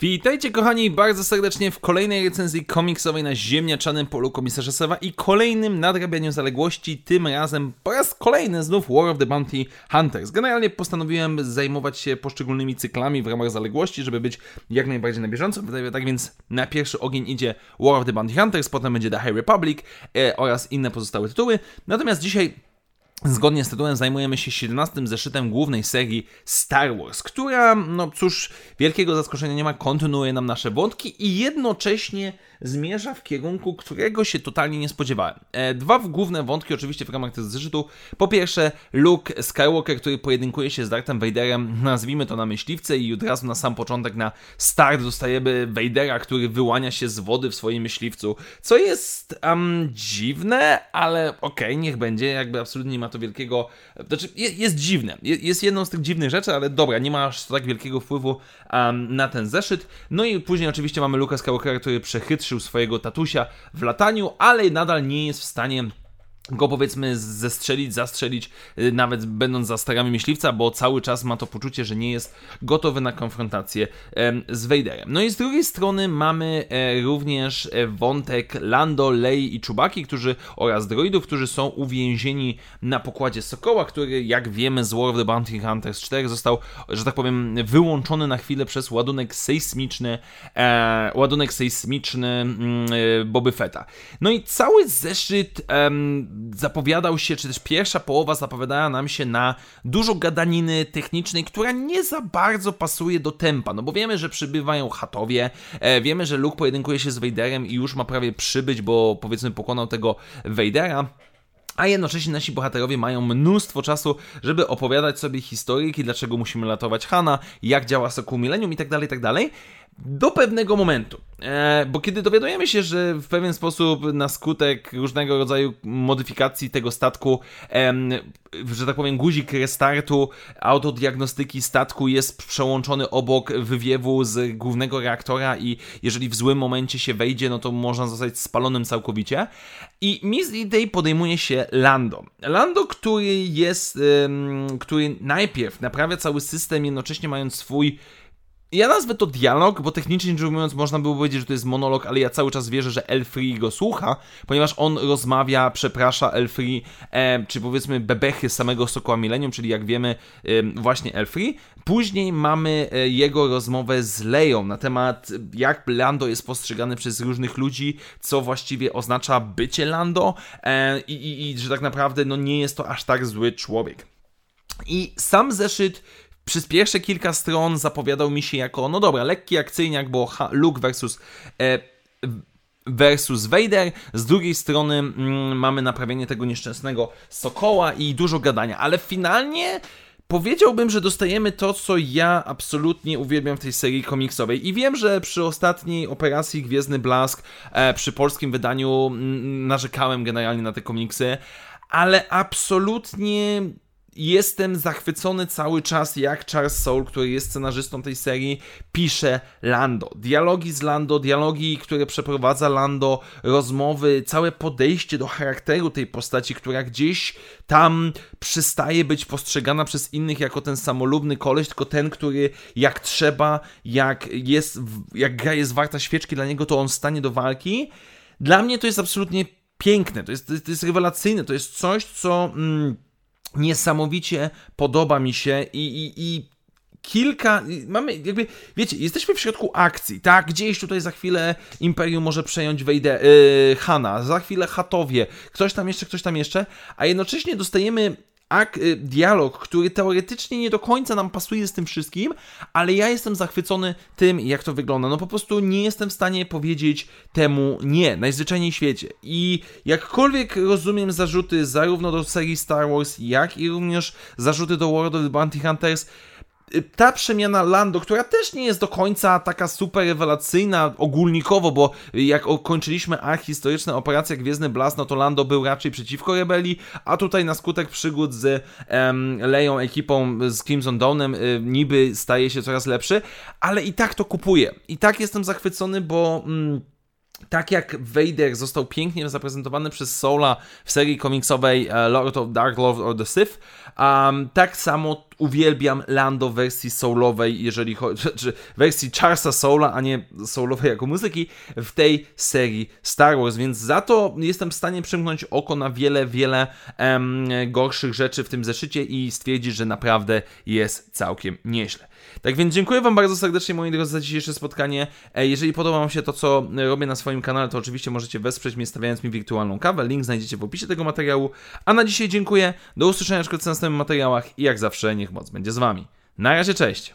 Witajcie kochani bardzo serdecznie w kolejnej recenzji komiksowej na ziemniaczanym polu komisarza Sewa i kolejnym nadrabianiu zaległości, tym razem po raz kolejny znów War of the Bounty Hunters. Generalnie postanowiłem zajmować się poszczególnymi cyklami w ramach zaległości, żeby być jak najbardziej na bieżąco. Tak więc na pierwszy ogień idzie War of the Bounty Hunters, potem będzie The High Republic oraz inne pozostałe tytuły. Natomiast dzisiaj, zgodnie z tytułem, zajmujemy się 17. zeszytem głównej serii Star Wars, która, no cóż, wielkiego zaskoczenia nie ma, kontynuuje nam nasze wątki i jednocześnie zmierza w kierunku, którego się totalnie nie spodziewałem. Dwa główne wątki oczywiście w ramach tego zeszytu. Po pierwsze, Luke Skywalker, który pojedynkuje się z Darthem Vaderem, nazwijmy to na myśliwce, i od razu na sam początek, na start, dostajemy Vadera, który wyłania się z wody w swoim myśliwcu, co jest dziwne, ale okej, niech będzie, jakby absolutnie nie ma to wielkiego... Znaczy, jest dziwne. Jest jedną z tych dziwnych rzeczy, ale dobra, nie ma aż tak wielkiego wpływu na ten zeszyt. No i później oczywiście mamy Luke'a Skywalkera, który przechytrzył swojego tatusia w lataniu, ale nadal nie jest w stanie go, powiedzmy, zastrzelić, nawet będąc za starami myśliwca, bo cały czas ma to poczucie, że nie jest gotowy na konfrontację z Vaderem. No i z drugiej strony mamy również wątek Lando, Lei i Czubaki, którzy oraz droidów, którzy są uwięzieni na pokładzie Sokoła, który, jak wiemy, z War of the Bounty Hunters 4 został, że tak powiem, wyłączony na chwilę przez ładunek sejsmiczny Boby Fetta. No i cały zeszyt zapowiadał się, czy też pierwsza połowa zapowiadała nam się na dużo gadaniny technicznej, która nie za bardzo pasuje do tempa, no bo wiemy, że przybywają chatowie, wiemy, że Luke pojedynkuje się z Vaderem i już ma prawie przybyć, bo powiedzmy pokonał tego Vadera, a jednocześnie nasi bohaterowie mają mnóstwo czasu, żeby opowiadać sobie historyjki, dlaczego musimy ratować Hana, jak działa Sokół Millennium itd. Do pewnego momentu, bo kiedy dowiadujemy się, że w pewien sposób na skutek różnego rodzaju modyfikacji tego statku, że tak powiem, guzik restartu, autodiagnostyki statku jest przełączony obok wywiewu z głównego reaktora i jeżeli w złym momencie się wejdzie, no to można zostać spalonym całkowicie. I misji tej podejmuje się Lando. Lando, który najpierw naprawia cały system, jednocześnie mając swój... Ja nazwę to dialog, bo technicznie rzecz ujmując można było powiedzieć, że to jest monolog, ale ja cały czas wierzę, że L3 go słucha, ponieważ on rozmawia, przeprasza L3, czy powiedzmy bebechy samego Sokoła Millennium, czyli jak wiemy właśnie L3. Później mamy jego rozmowę z Leją na temat, jak Lando jest postrzegany przez różnych ludzi, co właściwie oznacza bycie Lando i że tak naprawdę no, nie jest to aż tak zły człowiek. I sam zeszyt przez pierwsze kilka stron zapowiadał mi się jako, no dobra, lekki akcyjniak, bo Luke versus Vader, z drugiej strony mamy naprawienie tego nieszczęsnego Sokoła i dużo gadania, ale finalnie powiedziałbym, że dostajemy to, co ja absolutnie uwielbiam w tej serii komiksowej. I wiem, że przy ostatniej operacji Gwiezdny Blask, przy polskim wydaniu narzekałem generalnie na te komiksy, ale absolutnie... Jestem zachwycony cały czas, jak Charles Soule, który jest scenarzystą tej serii, pisze Lando. Dialogi z Lando, dialogi, które przeprowadza Lando, rozmowy, całe podejście do charakteru tej postaci, która gdzieś tam przestaje być postrzegana przez innych jako ten samolubny koleś, tylko ten, który jak trzeba, jak gra jest warta świeczki dla niego, to on stanie do walki. Dla mnie to jest absolutnie piękne, to jest rewelacyjne, to jest coś, co... niesamowicie podoba mi się i kilka, mamy jakby, wiecie, jesteśmy w środku akcji, tak, gdzieś tutaj za chwilę Imperium może przejąć Hana, za chwilę chatowie, ktoś tam jeszcze, a jednocześnie dostajemy dialog, który teoretycznie nie do końca nam pasuje z tym wszystkim, ale ja jestem zachwycony tym, jak to wygląda. No po prostu nie jestem w stanie powiedzieć temu nie, najzwyczajniej w świecie. I jakkolwiek rozumiem zarzuty zarówno do serii Star Wars, jak i również zarzuty do War of the Bounty Hunters, ta przemiana Lando, która też nie jest do końca taka super rewelacyjna ogólnikowo, bo jak kończyliśmy historyczne operacje Gwiezdny Blask, no to Lando był raczej przeciwko rebelii, a tutaj na skutek przygód z Leją, ekipą, z Crimson Dawnem niby staje się coraz lepszy, ale i tak to kupuję. I tak jestem zachwycony, bo... Tak jak Vader został pięknie zaprezentowany przez Soula w serii komiksowej Lord of the Sith, tak samo uwielbiam Lando w wersji soulowej, jeżeli chodzi, czy wersji Charlesa Soula, a nie soulowej jako muzyki, w tej serii Star Wars, więc za to jestem w stanie przymknąć oko na wiele, wiele gorszych rzeczy w tym zeszycie i stwierdzić, że naprawdę jest całkiem nieźle. Tak więc dziękuję Wam bardzo serdecznie, moi drodzy, za dzisiejsze spotkanie. Jeżeli podoba Wam się to, co robię na swoim kanale, to oczywiście możecie wesprzeć mnie, stawiając mi wirtualną kawę. Link znajdziecie w opisie tego materiału. A na dzisiaj dziękuję. Do usłyszenia w następnych materiałach i jak zawsze niech moc będzie z Wami. Na razie, cześć!